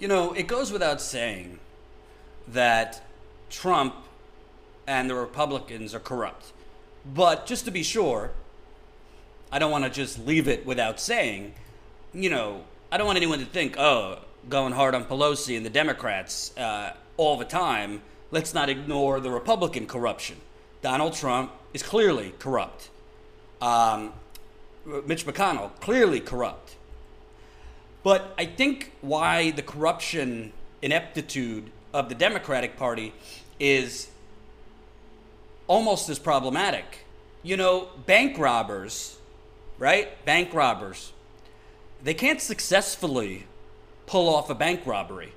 You know, it goes without saying that Trump and the Republicans are corrupt. But just to be sure, I don't want to just leave it without saying, you know, I don't want anyone to think, oh, going hard on Pelosi and the Democrats all the time, let's not ignore the Republican corruption. Donald Trump is clearly corrupt. Mitch McConnell, clearly corrupt. But I think why the corruption ineptitude of the Democratic Party is almost as problematic. You know, bank robbers, right? Bank robbers, they can't successfully pull off a bank robbery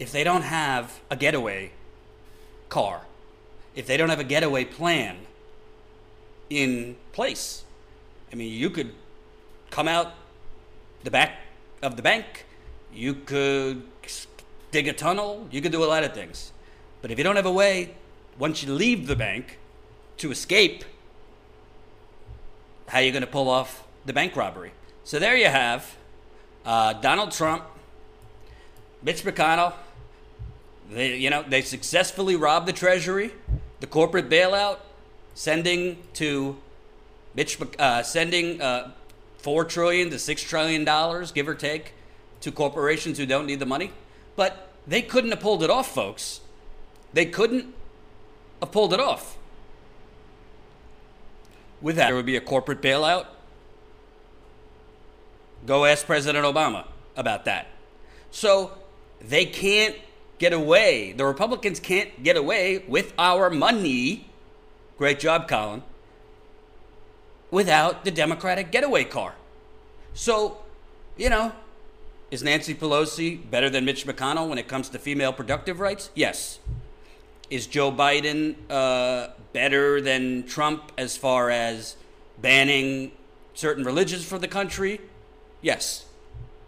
if they don't have a getaway car, if they don't have a getaway plan in place. I mean, you could come out the back of the bank, you could dig a tunnel, you could do a lot of things. But if you don't have a way, once you leave the bank, to escape, how are you going to pull off the bank robbery? So there you have Donald Trump, Mitch McConnell. They successfully robbed the Treasury, the corporate bailout, sending $4 trillion to $6 trillion, give or take, to corporations who don't need the money. But they couldn't have pulled it off, folks. They couldn't have pulled it off. With that, there would be a corporate bailout. Go ask President Obama about that. So they can't get away. The Republicans can't get away with our money. Great job, Colin. Without the Democratic getaway car. So, you know, is Nancy Pelosi better than Mitch McConnell when it comes to female reproductive rights? Yes. Is Joe Biden better than Trump as far as banning certain religions from the country? Yes.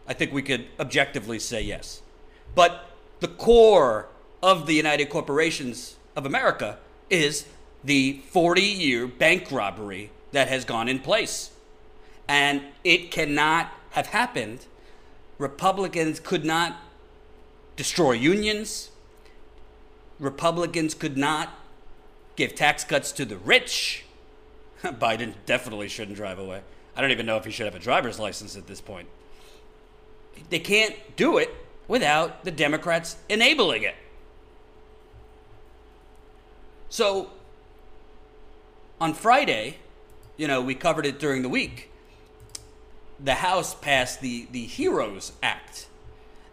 I think we could objectively say yes. But the core of the United Corporations of America is the 40-year bank robbery that has gone in place. And it cannot have happened. Republicans could not destroy unions. Republicans could not give tax cuts to the rich. Biden definitely shouldn't drive away. I don't even know if he should have a driver's license at this point. They can't do it without the Democrats enabling it. So, on Friday, you know, we covered it during the week. The House passed the HEROES Act.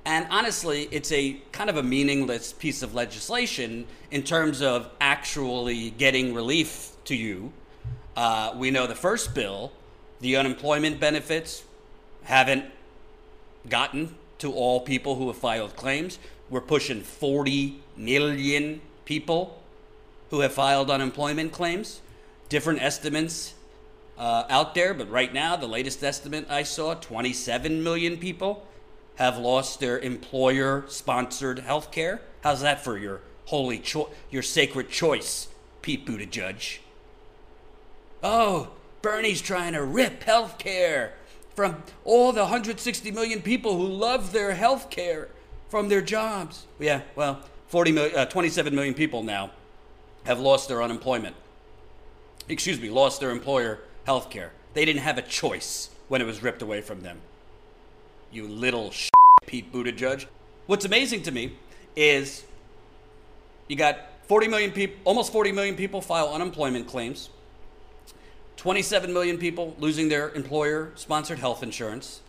And honestly, it's a kind of a meaningless piece of legislation in terms of actually getting relief to you. We know the first bill, the unemployment benefits, haven't gotten to all people who have filed claims. We're pushing 40 million people who have filed unemployment claims. Different estimates out there, but right now, the latest estimate I saw, 27 million people have lost their employer-sponsored health care. How's that for your holy your sacred choice, Pete Buttigieg? Oh, Bernie's trying to rip health care from all the 160 million people who love their health care from their jobs. Yeah, well, 27 million people now have lost their lost their employer health care. They didn't have a choice when it was ripped away from them. You little shit, Pete Buttigieg. What's amazing to me is you got 40 million people, almost 40 million people file unemployment claims, 27 million people losing their employer-sponsored health insurance.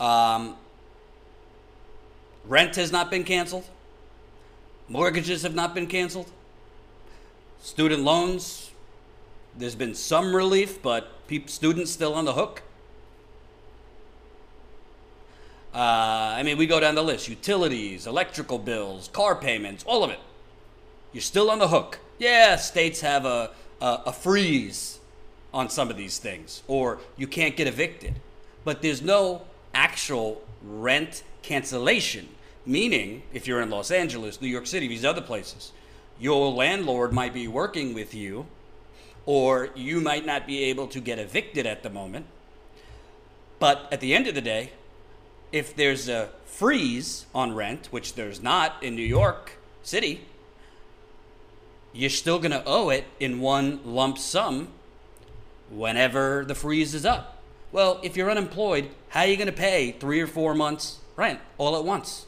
Rent has not been canceled. Mortgages have not been canceled. Student loans, there's been some relief, but students still on the hook. I mean, we go down the list. Utilities, electrical bills, car payments, all of it. You're still on the hook. Yeah, states have a freeze on some of these things, or you can't get evicted. But there's no actual rent cancellation, meaning if you're in Los Angeles, New York City, these other places, your landlord might be working with you, or you might not be able to get evicted at the moment. But at the end of the day, if there's a freeze on rent, which there's not in New York City, you're still going to owe it in one lump sum whenever the freeze is up. Well, if you're unemployed, how are you going to pay 3 or 4 months rent all at once?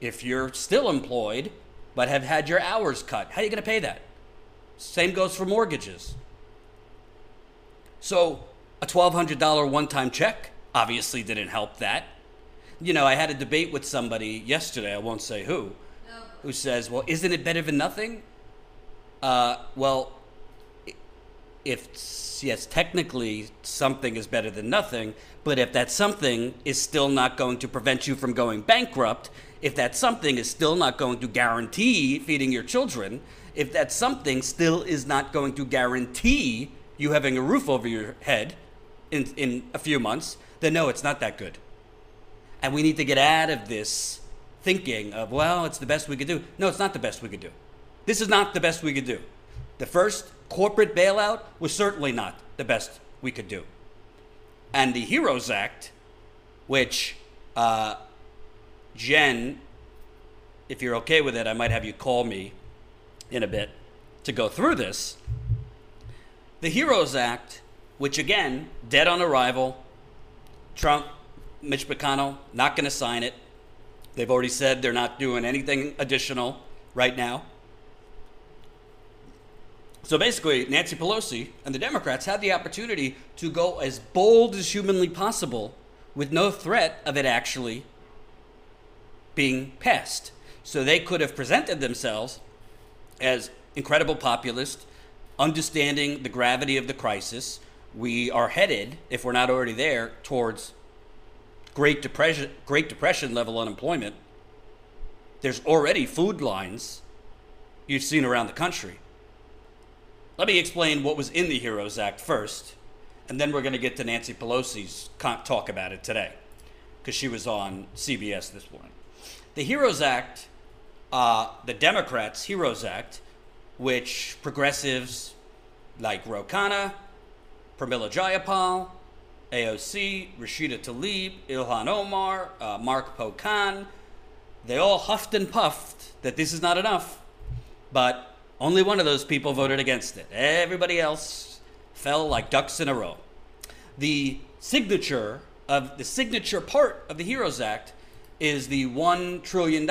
If you're still employed but have had your hours cut, how are you going to pay that? Same goes for mortgages. So a $1,200 one-time check obviously didn't help that. You know, I had a debate with somebody yesterday, I won't say who, who says, well, isn't it better than nothing? Well, if, yes, technically something is better than nothing, but if that something is still not going to prevent you from going bankrupt, if that something is still not going to guarantee feeding your children, if that something still is not going to guarantee you having a roof over your head in a few months, then no, it's not that good. And we need to get out of this thinking of, well, it's the best we could do. No, it's not the best we could do. This is not the best we could do. The first corporate bailout was certainly not the best we could do. And the HEROES Act, which Jen, if you're okay with it, I might have you call me in a bit to go through this. The HEROES Act, which again, dead on arrival, Trump, Mitch McConnell, not going to sign it. They've already said they're not doing anything additional right now. So basically, Nancy Pelosi and the Democrats had the opportunity to go as bold as humanly possible with no threat of it actually being passed. So they could have presented themselves as incredible populists, understanding the gravity of the crisis. We are headed, if we're not already there, towards Great Depression level unemployment. There's already food lines you've seen around the country. Let me explain what was in the HEROES Act first, and then we're going to get to Nancy Pelosi's talk about it today, because she was on CBS this morning. The HEROES Act, the Democrats' HEROES Act, which progressives like Ro Khanna, Pramila Jayapal, AOC, Rashida Tlaib, Ilhan Omar, Mark Pocan, they all huffed and puffed that this is not enough, but only one of those people voted against it. Everybody else fell like ducks in a row. The signature part of the HEROES Act is the $1 trillion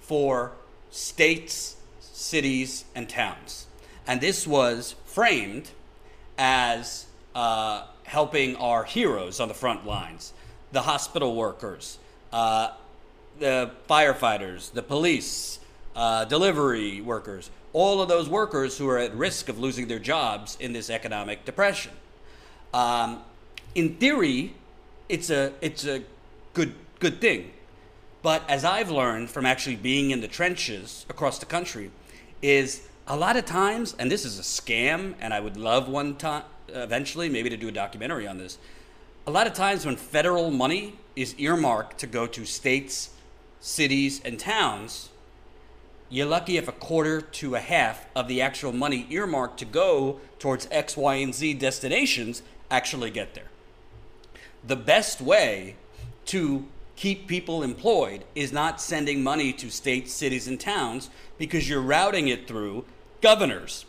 for states, cities, and towns. And this was framed as helping our heroes on the front lines, the hospital workers, the firefighters, the police, delivery workers, all of those workers who are at risk of losing their jobs in this economic depression. In theory, it's a good thing. But as I've learned from actually being in the trenches across the country is a lot of times, and this is a scam, and I would love one time, eventually, maybe to do a documentary on this. A lot of times when federal money is earmarked to go to states, cities, and towns, you're lucky if a quarter to a half of the actual money earmarked to go towards X, Y, and Z destinations actually get there. The best way to keep people employed is not sending money to states, cities, and towns because you're routing it through governors.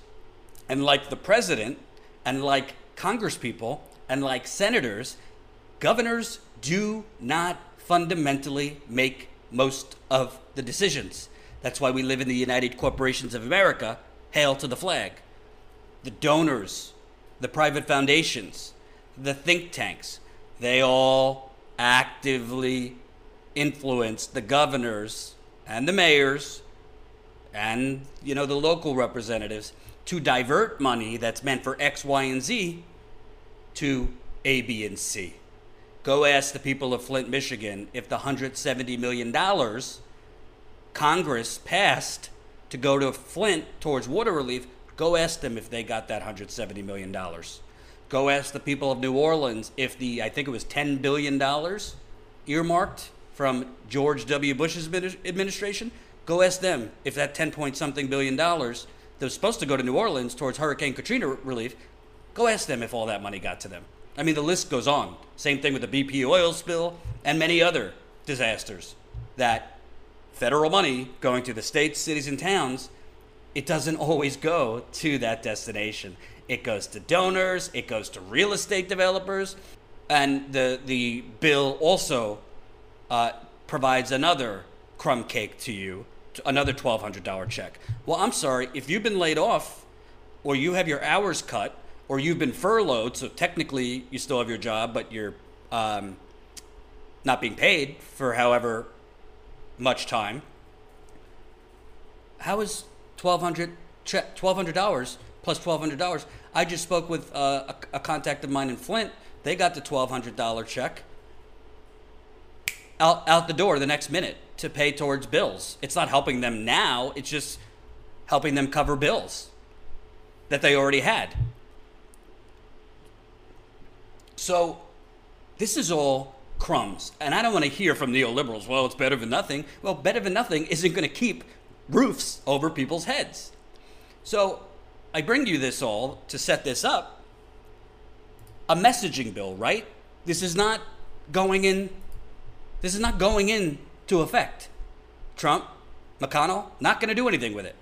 And like the president, and like congresspeople, and like senators, governors do not fundamentally make most of the decisions. That's why we live in the United Corporations of America. Hail to the flag. The donors, the private foundations, the think tanks, they all actively influence the governors and the mayors and, you know, the local representatives to divert money that's meant for X, Y, and Z to A, B, and C. Go ask the people of Flint, Michigan, if the $170 million Congress passed to go to Flint towards water relief, go ask them if they got that $170 million. Go ask the people of New Orleans if the, I think it was $10 billion earmarked from George W. Bush's administration, go ask them if that 10-point something billion dollars that was supposed to go to New Orleans towards Hurricane Katrina relief, go ask them if all that money got to them. I mean, the list goes on. Same thing with the BP oil spill and many other disasters that federal money going to the states, cities, and towns, it doesn't always go to that destination. It goes to donors, it goes to real estate developers, and the bill also provides another crumb cake to you, another $1,200 check. Well, I'm sorry, if you've been laid off or you have your hours cut or you've been furloughed, so technically you still have your job, but you're not being paid for however much time, how is $1,200 plus $1,200? I just spoke with a contact of mine in Flint. They got the $1,200 check out the door the next minute to pay towards bills. It's not helping them now. It's just helping them cover bills that they already had. So this is all crumbs. And I don't want to hear from neoliberals, well, it's better than nothing. Well, better than nothing isn't going to keep roofs over people's heads. So I bring you this all to set this up. A messaging bill, right? This is not going in to effect. Trump, McConnell, not going to do anything with it.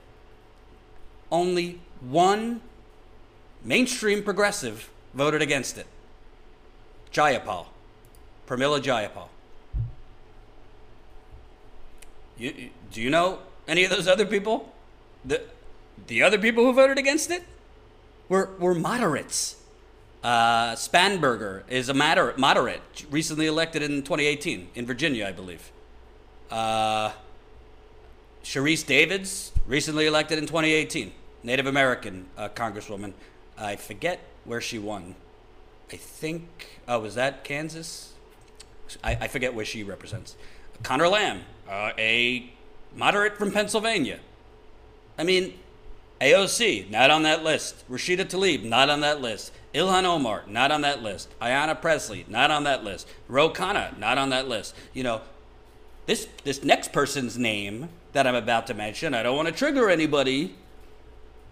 Only one mainstream progressive voted against it. Jayapal. Pramila Jayapal. Do you know any of those other people? The other people who voted against it were moderates. Spanberger is a moderate, recently elected in 2018 in Virginia, I believe. Sharice Davids, recently elected in 2018, Native American congresswoman. I forget where she won. I think, was that Kansas? I forget where she represents. Connor Lamb, a moderate from Pennsylvania. I mean, AOC, not on that list. Rashida Tlaib, not on that list. Ilhan Omar, not on that list. Ayanna Pressley, not on that list. Ro Khanna, not on that list. You know, this next person's name that I'm about to mention, I don't want to trigger anybody,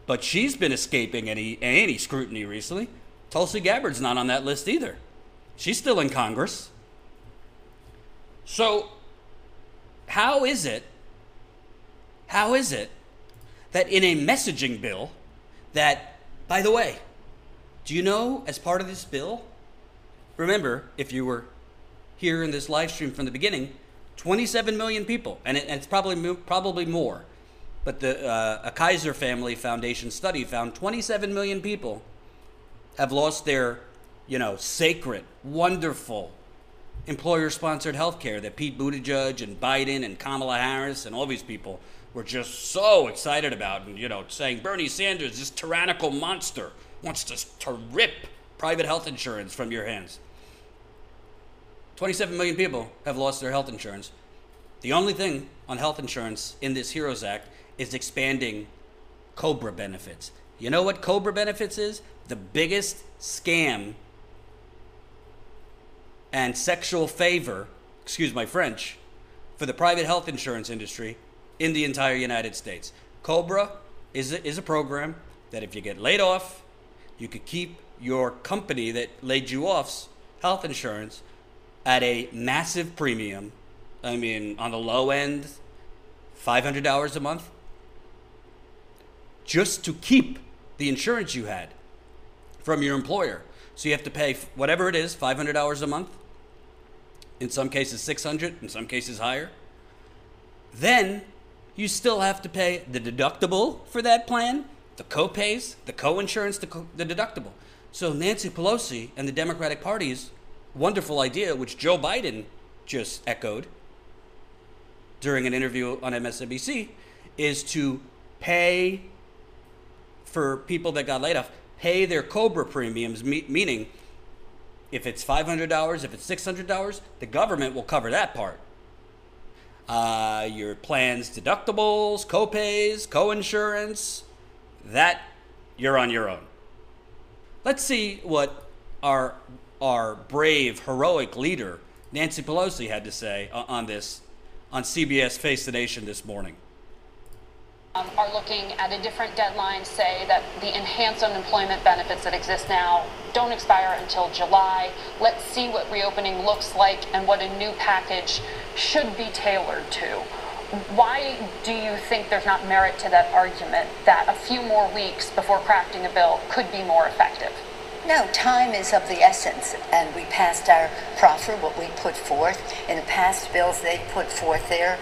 but she's been escaping any scrutiny recently. Tulsi Gabbard's not on that list either. She's still in Congress. So how is it that in a messaging bill that, by the way, do you know, as part of this bill, remember, if you were here in this live stream from the beginning, 27 million people, and it's probably more, but a Kaiser Family Foundation study found 27 million people have lost their, sacred, wonderful, employer-sponsored health care that Pete Buttigieg and Biden and Kamala Harris and all these people were just so excited about, and, saying Bernie Sanders, this tyrannical monster, wants to rip private health insurance from your hands. 27 million people have lost their health insurance. The only thing on health insurance in this HEROES Act is expanding COBRA benefits. You know what COBRA benefits is? The biggest scam and sexual favor, excuse my French, for the private health insurance industry in the entire United States. COBRA is a program that if you get laid off, you could keep your company that laid you off's health insurance at a massive premium. I mean, on the low end, $500 a month, just to keep the insurance you had from your employer. So you have to pay whatever it is, $500 a month, in some cases $600, in some cases higher. Then you still have to pay the deductible for that plan, the co-pays, the co-insurance, the deductible. So Nancy Pelosi and the Democratic Party's wonderful idea, which Joe Biden just echoed during an interview on MSNBC, is to pay for people that got laid off, pay their COBRA premiums, meaning if it's $500, if it's $600, the government will cover that part. Your plans, deductibles, co-pays, co-insurance, that you're on your own. Let's see what our brave, heroic leader, Nancy Pelosi, had to say on this on CBS Face the Nation this morning. Are looking at a different deadline, say that the enhanced unemployment benefits that exist now don't expire until July. Let's see what reopening looks like and what a new package should be tailored to. Why do you think there's not merit to that argument that a few more weeks before crafting a bill could be more effective? No, time is of the essence, and we passed our proffer, what we put forth. In the past bills, they put forth their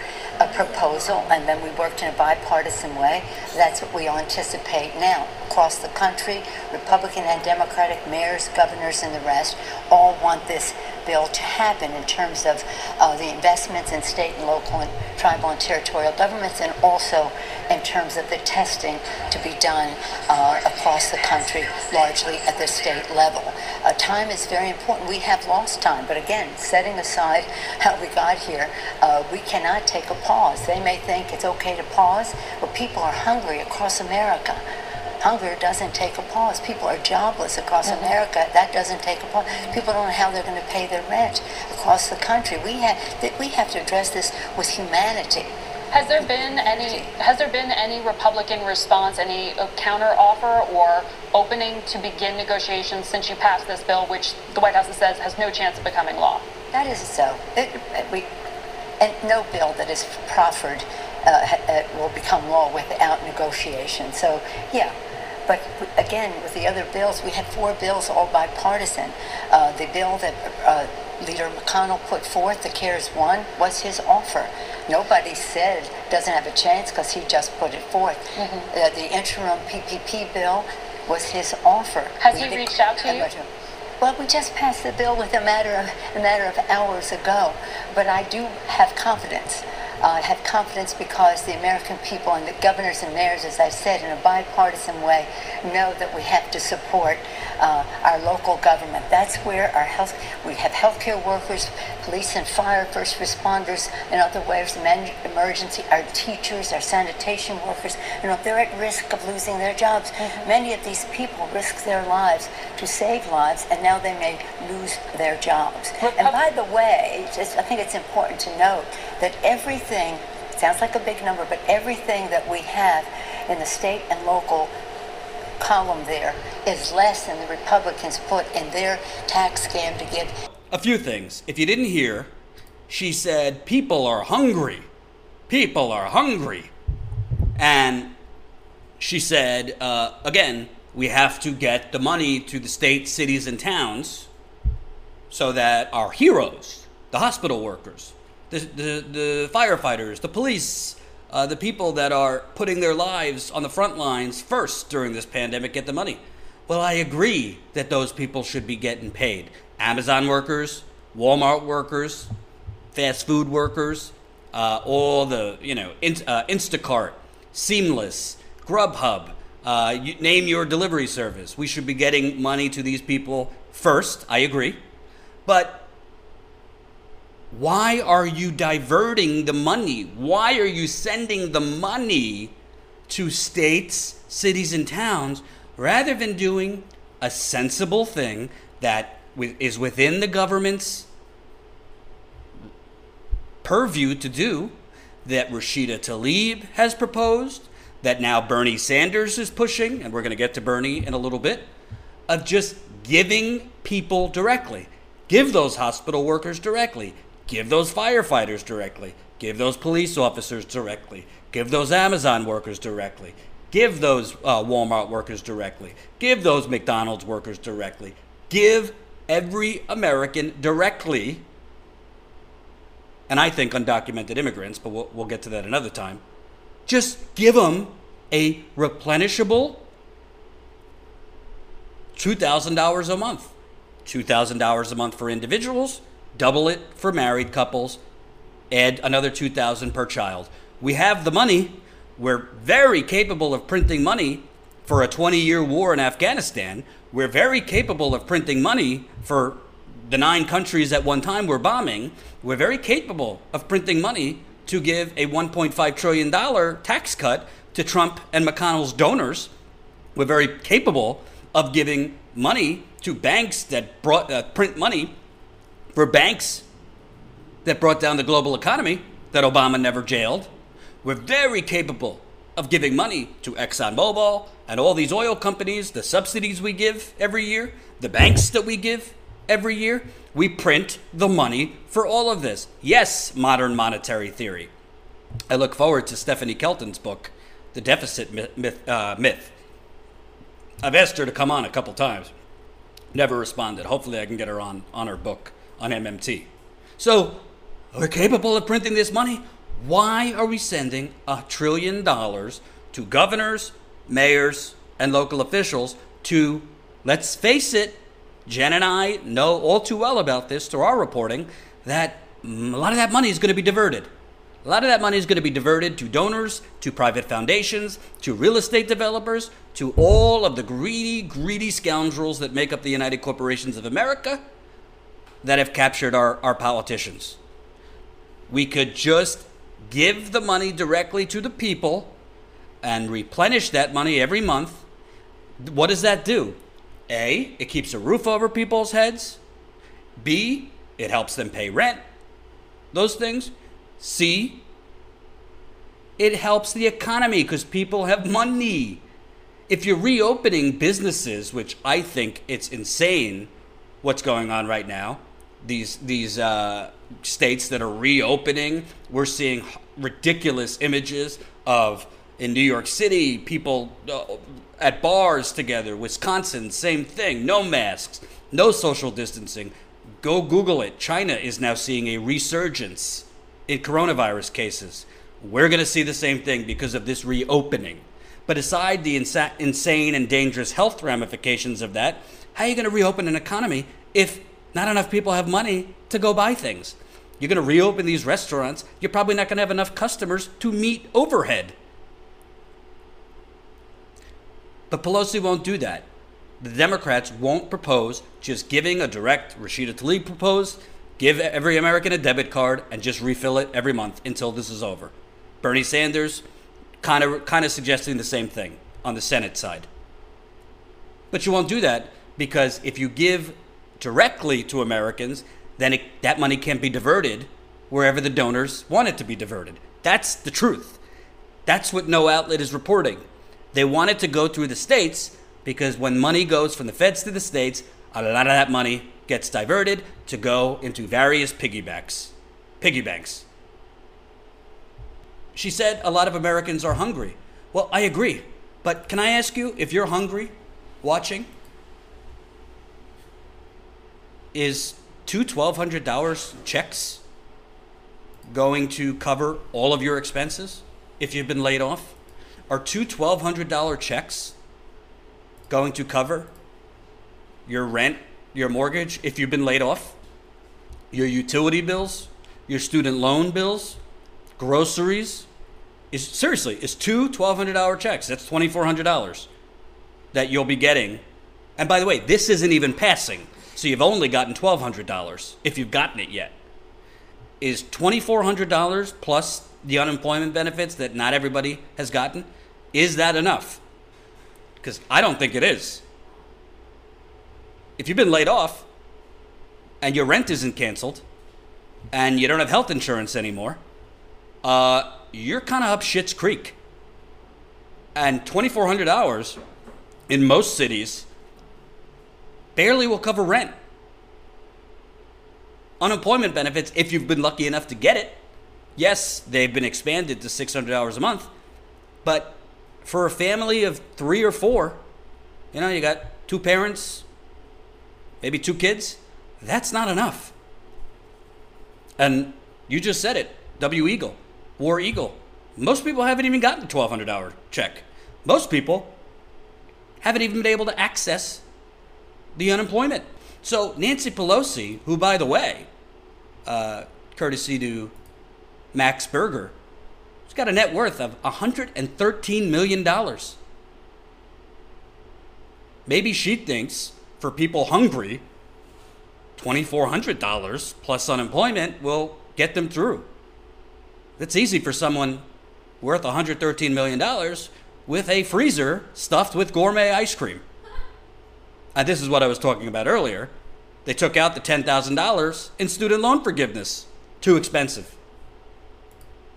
proposal, and then we worked in a bipartisan way. That's what we anticipate now. Across the country, Republican and Democratic mayors, governors, and the rest all want this bill to happen in terms of the investments in state and local and tribal and territorial governments, and also in terms of the testing to be done across the country, largely at the state level. Time is very important. We have lost time, but again, setting aside how we got here, we cannot take a pause. They may think it's okay to pause, but people are hungry across America. Hunger doesn't take a pause. People are jobless across America. That doesn't take a pause. People don't know how they're going to pay their rent across the country. We have to address this with humanity. Has there been any Republican response, any counteroffer or opening to begin negotiations since you passed this bill, which the White House says has no chance of becoming law? That is so. And no bill that is proffered will become law without negotiation. So, yeah. But again, with the other bills, we had four bills all bipartisan. The bill that Leader McConnell put forth, the CARES one, was his offer. Nobody said doesn't have a chance because he just put it forth. The interim PPP bill was his offer. Has he reached out to you? Well, we just passed the bill with a matter of hours ago. But I do have confidence. I have confidence because the American people and the governors and mayors, as I said, in a bipartisan way, know that we have to support our local government. That's where we have healthcare workers, police and fire, first responders, and other waves of emergency, our teachers, our sanitation workers. You know, if they're at risk of losing their jobs, many of these people risk their lives to save lives, and now they may lose their jobs. And by the way, I think it's important to note that everything, sounds like a big number, but everything that we have in the state and local column there is less than the Republicans put in their tax scam to give. A few things. If you didn't hear, she said, people are hungry. People are hungry. And she said, again, we have to get the money to the states, cities, and towns so that our heroes, the hospital workers, the firefighters, the police, the people that are putting their lives on the front lines first during this pandemic get the money. Well, I agree that those people should be getting paid. Amazon workers, Walmart workers, fast food workers, all the, Instacart, Seamless, Grubhub, name your delivery service. We should be getting money to these people first. I agree. But why are you diverting the money? Why are you sending the money to states, cities, and towns rather than doing a sensible thing that is within the government's purview to do, that Rashida Tlaib has proposed, that now Bernie Sanders is pushing, and we're going to get to Bernie in a little bit, of just giving people directly. Give those hospital workers directly. Give those firefighters directly. Give those police officers directly. Give those Amazon workers directly. Give those Walmart workers directly. Give those McDonald's workers directly. Give every American directly. And I think undocumented immigrants, but we'll get to that another time. Just give them a replenishable $2,000 a month. $2,000 a month for individuals. Double it for married couples, add another $2,000 per child. We have the money. We're very capable of printing money for a 20-year war in Afghanistan. We're very capable of printing money for the 9 countries at one time we're bombing. We're very capable of printing money to give a $1.5 trillion tax cut to Trump and McConnell's donors. We're very capable of giving money to banks that print money for banks that brought down the global economy that Obama never jailed. We're very capable of giving money to ExxonMobil and all these oil companies, the subsidies we give every year, the banks that we give every year. We print the money for all of this. Yes, modern monetary theory. I look forward to Stephanie Kelton's book, The Deficit Myth. I've asked her to come on a couple times. Never responded. Hopefully I can get her on her book on MMT. So we're capable of printing this money. Why are we sending $1 trillion to governors, mayors, and local officials to, let's face it, Jen and I know all too well about this through our reporting, that a lot of that money is going to be diverted. A lot of that money is going to be diverted to donors, to private foundations, to real estate developers, to all of the greedy, greedy scoundrels that make up the United Corporations of America that have captured our politicians. We could just give the money directly to the people and replenish that money every month. What does that do? A, it keeps a roof over people's heads. B, it helps them pay rent. Those things. C, it helps the economy because people have money. If you're reopening businesses, which I think it's insane what's going on right now, these states that are reopening, we're seeing ridiculous images of, in New York City, people at bars together. Wisconsin, same thing. No masks, no social distancing. Go Google it. China is now seeing a resurgence in coronavirus cases. We're going to see the same thing because of this reopening. But aside the insane and dangerous health ramifications of that, how are you going to reopen an economy if not enough people have money to go buy things? You're going to reopen these restaurants. You're probably not going to have enough customers to meet overhead. But Pelosi won't do that. The Democrats won't propose just giving a direct, Rashida Tlaib proposed, give every American a debit card and just refill it every month until this is over. Bernie Sanders kind of suggesting the same thing on the Senate side. But you won't do that because if you give directly to Americans, then that money can't be diverted wherever the donors want it to be diverted. That's the truth. That's what no outlet is reporting. They want it to go through the states because when money goes from the feds to the states, a lot of that money gets diverted to go into various piggy banks. She said a lot of Americans are hungry. Well, I agree. But can I ask you, if you're hungry watching, is two $1,200 checks going to cover all of your expenses if you've been laid off? Are two $1,200 checks going to cover your rent, your mortgage, if you've been laid off, your utility bills, your student loan bills, groceries? Seriously, two $1,200 checks, that's $2,400 that you'll be getting. And by the way, this isn't even passing, so you've only gotten $1,200 if you've gotten it yet. Is $2,400 plus the unemployment benefits that not everybody has gotten, is that enough? Because I don't think it is. If you've been laid off and your rent isn't canceled and you don't have health insurance anymore, you're kind of up shit's creek. And $2,400 in most cities barely will cover rent. Unemployment benefits, if you've been lucky enough to get it, yes, they've been expanded to $600 a month, but for a family of three or four, you know, you got two parents, maybe two kids, that's not enough. And you just said it, W. Eagle, War Eagle. Most people haven't even gotten a $1,200 check. Most people haven't even been able to access the unemployment. So Nancy Pelosi, who, by the way, courtesy to Max Berger, he's got a net worth of $113 million. Maybe she thinks for people hungry, $2,400 plus unemployment will get them through. That's easy for someone worth $113 million with a freezer stuffed with gourmet ice cream. And this is what I was talking about earlier. They took out the $10,000 in student loan forgiveness. Too expensive.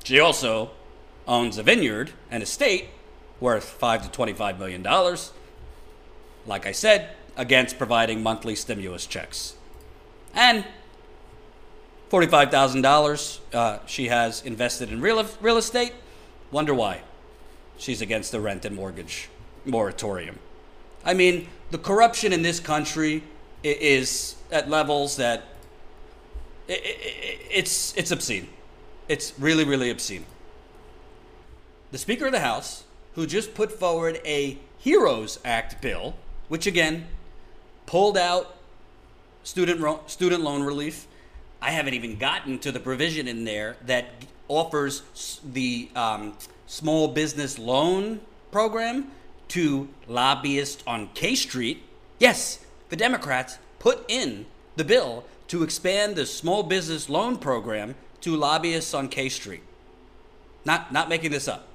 She also owns a vineyard and estate worth $5 to $25 million, like I said, against providing monthly stimulus checks. And $45,000 she has invested in real estate. Wonder why? She's against the rent and mortgage moratorium. I mean, the corruption in this country is at levels that it's obscene. It's really, really obscene. The Speaker of the House, who just put forward a HEROES Act bill, which again pulled out student loan relief. I haven't even gotten to the provision in there that offers the small business loan program to lobbyists on K Street. Yes, the Democrats put in the bill to expand the small business loan program to lobbyists on K Street. Not making this up.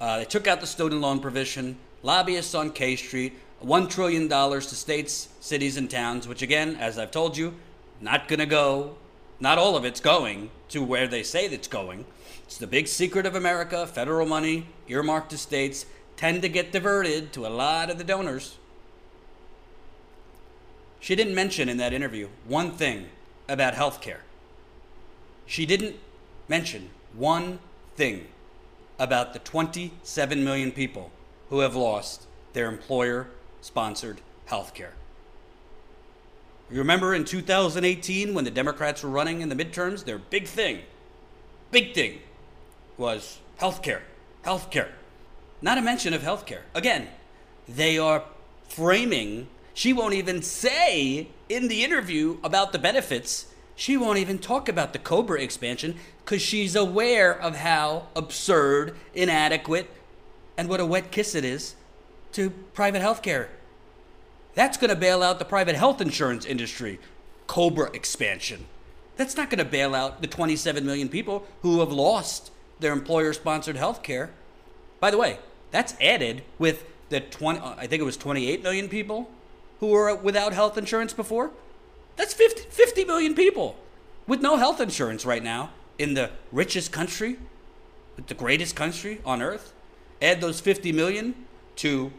They took out the student loan provision, lobbyists on K Street, $1 trillion to states, cities, and towns, which again, as I've told you, not going to go, not all of it's going to where they say it's going. It's the big secret of America. Federal money, earmarked to states, tend to get diverted to a lot of the donors. She didn't mention in that interview one thing about health care. She didn't mention one thing about the 27 million people who have lost their employer-sponsored health care. You remember in 2018 when the Democrats were running in the midterms, their big thing was healthcare. Not a mention of healthcare. Again, they are framing. She won't even say in the interview about the benefits. She won't even talk about the COBRA expansion because she's aware of how absurd, inadequate, and what a wet kiss it is to private healthcare. That's going to bail out the private health insurance industry, COBRA expansion. That's not going to bail out the 27 million people who have lost their employer-sponsored health care. By the way, that's added with the 28 million people who were without health insurance before. That's 50 million people with no health insurance right now in the richest country, with the greatest country on earth. Add those 50 million to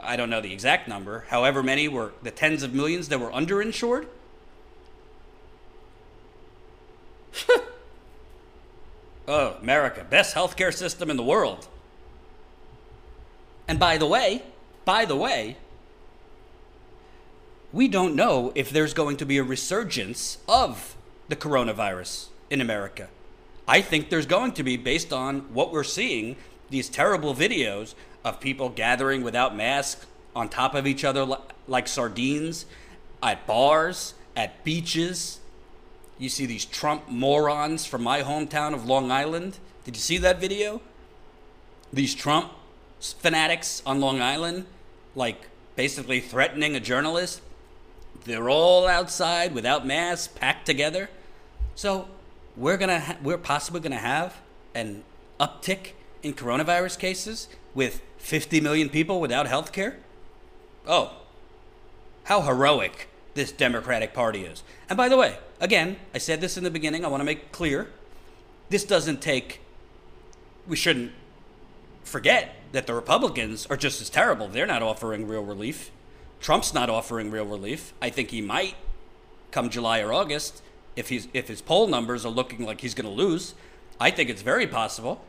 I don't know the exact number, however many were the tens of millions that were underinsured. Oh, America, best healthcare system in the world. And by the way, we don't know if there's going to be a resurgence of the coronavirus in America. I think there's going to be, based on what we're seeing, these terrible videos of people gathering without masks on top of each other like sardines, at bars, at beaches. You see these Trump morons from my hometown of Long Island. Did you see that video? These Trump fanatics on Long Island, like basically threatening a journalist. They're all outside without masks, packed together. So we're possibly gonna have an uptick in coronavirus cases with 50 million people without health care? Oh, how heroic this Democratic Party is. And by the way, again, I said this in the beginning, I want to make clear, this doesn't take, we shouldn't forget that the Republicans are just as terrible. They're not offering real relief. Trump's not offering real relief. I think he might come July or August if his poll numbers are looking like he's going to lose. I think it's very possible.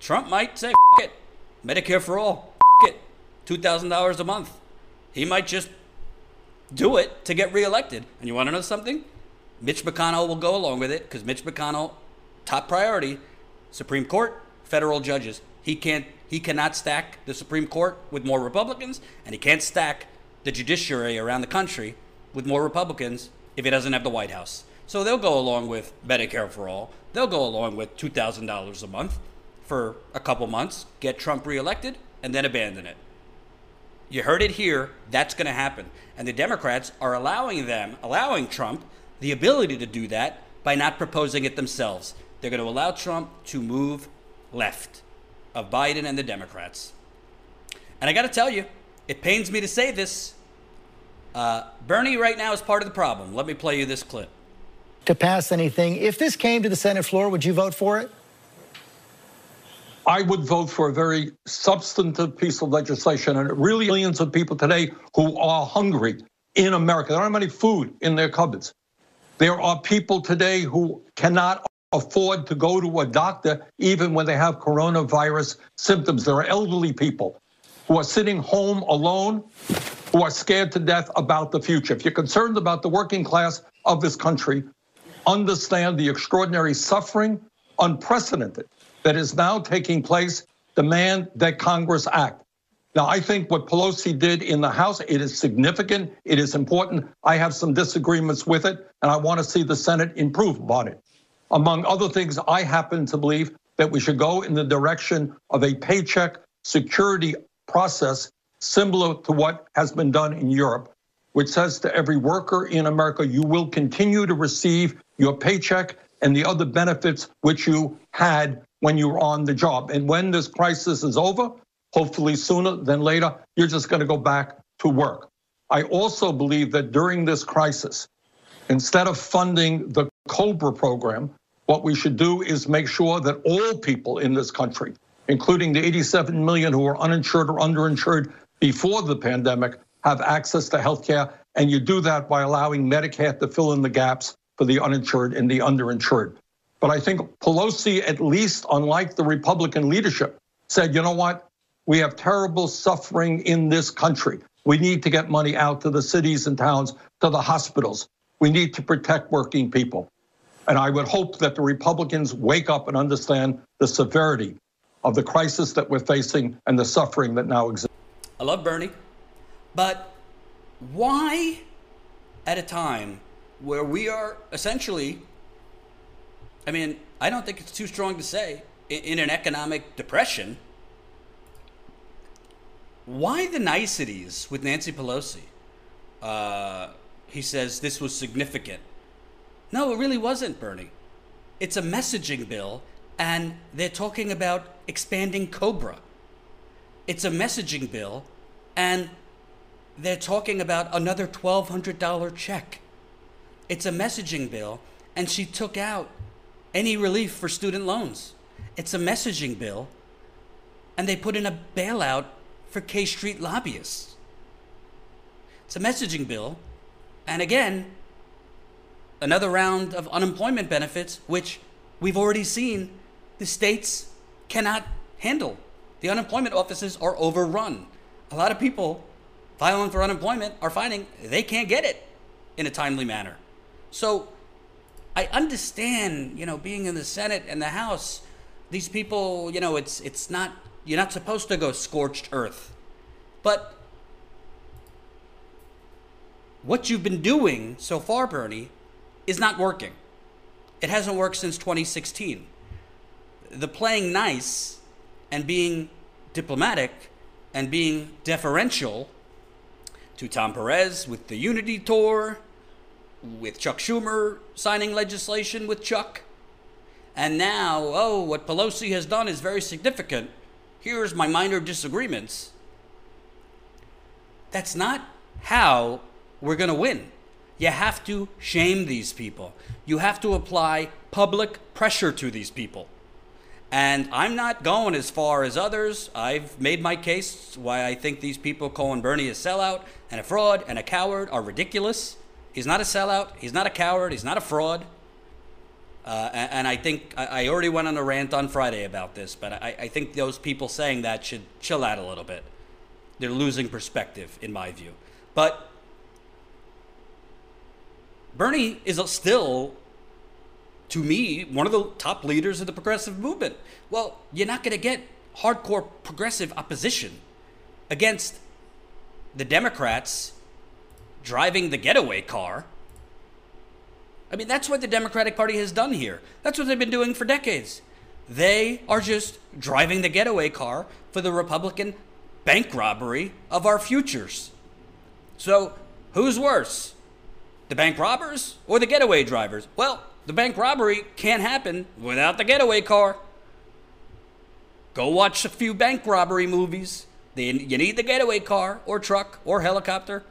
Trump might say, f*** it. Medicare for All, f*** it, $2,000 a month. He might just do it to get reelected. And you want to know something? Mitch McConnell will go along with it because Mitch McConnell, top priority, Supreme Court, federal judges. He cannot stack the Supreme Court with more Republicans, and he can't stack the judiciary around the country with more Republicans if he doesn't have the White House. So they'll go along with Medicare for All. They'll go along with $2,000 a month for a couple months, get Trump reelected, and then abandon it. You heard it here. That's going to happen. And the Democrats are allowing Trump the ability to do that by not proposing it themselves. They're going to allow Trump to move left of Biden and the Democrats. And I got to tell you, it pains me to say this. Bernie right now is part of the problem. Let me play you this clip. To pass anything, if this came to the Senate floor, would you vote for it? I would vote for a very substantive piece of legislation, and it really millions of people today who are hungry in America. There aren't many food in their cupboards. There are people today who cannot afford to go to a doctor even when they have coronavirus symptoms. There are elderly people who are sitting home alone, who are scared to death about the future. If you're concerned about the working class of this country, understand the extraordinary suffering, unprecedented, that is now taking place. Demand that Congress act. Now, I think what Pelosi did in the House, it is significant, it is important. I have some disagreements with it, and I want to see the Senate improve upon it. Among other things, I happen to believe that we should go in the direction of a paycheck security process similar to what has been done in Europe, which says to every worker in America, you will continue to receive your paycheck and the other benefits which you had when you were on the job. And when this crisis is over, hopefully sooner than later, you're just going to go back to work. I also believe that during this crisis, instead of funding the COBRA program, what we should do is make sure that all people in this country, including the 87 million who are uninsured or underinsured before the pandemic, have access to health care. And you do that by allowing Medicare to fill in the gaps for the uninsured and the underinsured. But I think Pelosi, at least unlike the Republican leadership, said, you know what? We have terrible suffering in this country. We need to get money out to the cities and towns, to the hospitals. We need to protect working people. And I would hope that the Republicans wake up and understand the severity of the crisis that we're facing and the suffering that now exists. I love Bernie, but why at a time where we are essentially, I mean, I don't think it's too strong to say, in an economic depression, why the niceties with Nancy Pelosi? He says this was significant. No, it really wasn't, Bernie. It's a messaging bill, and they're talking about expanding COBRA. It's a messaging bill, and they're talking about another $1,200 check. It's a messaging bill, and she took out any relief for student loans. It's a messaging bill, and they put in a bailout for K Street lobbyists. It's a messaging bill, and again, another round of unemployment benefits, which we've already seen the states cannot handle. The unemployment offices are overrun. A lot of people filing for unemployment are finding they can't get it in a timely manner. So I understand, being in the Senate and the House, these people, it's not, you're not supposed to go scorched earth. But what you've been doing so far, Bernie, is not working. It hasn't worked since 2016. The playing nice and being diplomatic and being deferential to Tom Perez with the Unity Tour, with Chuck Schumer signing legislation with Chuck. And now, what Pelosi has done is very significant. Here's my minor disagreements. That's not how we're going to win. You have to shame these people. You have to apply public pressure to these people. And I'm not going as far as others. I've made my case why I think these people calling Bernie a sellout and a fraud and a coward are ridiculous. He's not a sellout. He's not a coward. He's not a fraud. And I think I already went on a rant on Friday about this, but I think those people saying that should chill out a little bit. They're losing perspective, in my view. But Bernie is still, to me, one of the top leaders of the progressive movement. Well, you're not going to get hardcore progressive opposition against the Democrats driving the getaway car. I mean, that's what the Democratic Party has done here. That's what they've been doing for decades. They are just driving the getaway car for the Republican bank robbery of our futures. So who's worse, the bank robbers or the getaway drivers? Well, the bank robbery can't happen without the getaway car. Go watch a few bank robbery movies. Then you need the getaway car or truck or helicopter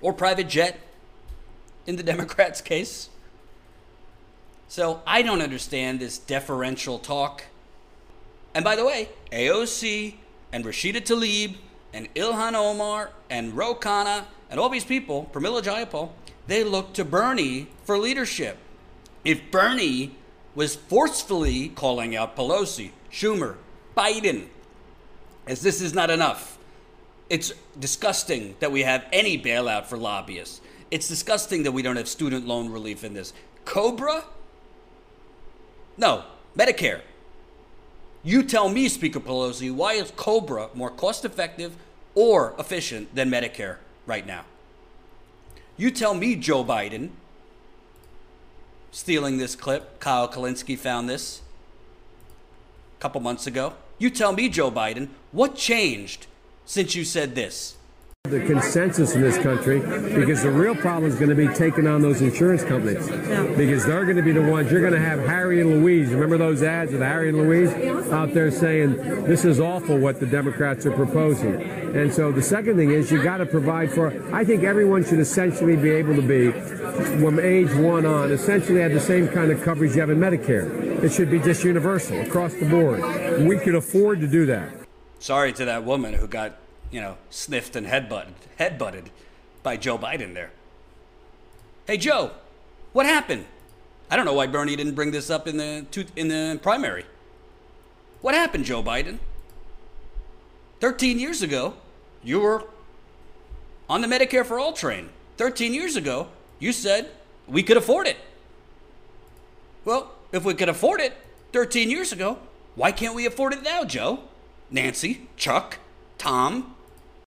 or private jet in the Democrats' case. So I don't understand this deferential talk. And by the way, AOC and Rashida Tlaib and Ilhan Omar and Ro Khanna and all these people, Pramila Jayapal, they look to Bernie for leadership. If Bernie was forcefully calling out Pelosi, Schumer, Biden, as this is not enough. It's disgusting that we have any bailout for lobbyists. It's disgusting that we don't have student loan relief in this. COBRA? No, Medicare. You tell me, Speaker Pelosi, why is COBRA more cost-effective or efficient than Medicare right now? You tell me, Joe Biden, stealing this clip, Kyle Kalinski found this a couple months ago. You tell me, Joe Biden, what changed since you said this? The consensus in this country, because the real problem is going to be taking on those insurance companies, because they're going to be the ones. You're going to have Harry and Louise. Remember those ads with Harry and Louise out there saying this is awful what the Democrats are proposing. And so the second thing is you got to provide for, I think everyone should essentially be able to be, from age one on, essentially have the same kind of coverage you have in Medicare. It should be just universal across the board. We can afford to do that. Sorry to that woman who got, you know, sniffed and headbutted by Joe Biden there. Hey, Joe, what happened? I don't know why Bernie didn't bring this up in the primary. What happened, Joe Biden? 13 years ago, you were on the Medicare for All train. 13 years ago, you said we could afford it. Well, if we could afford it 13 years ago, why can't we afford it now, Joe, Nancy, Chuck, Tom?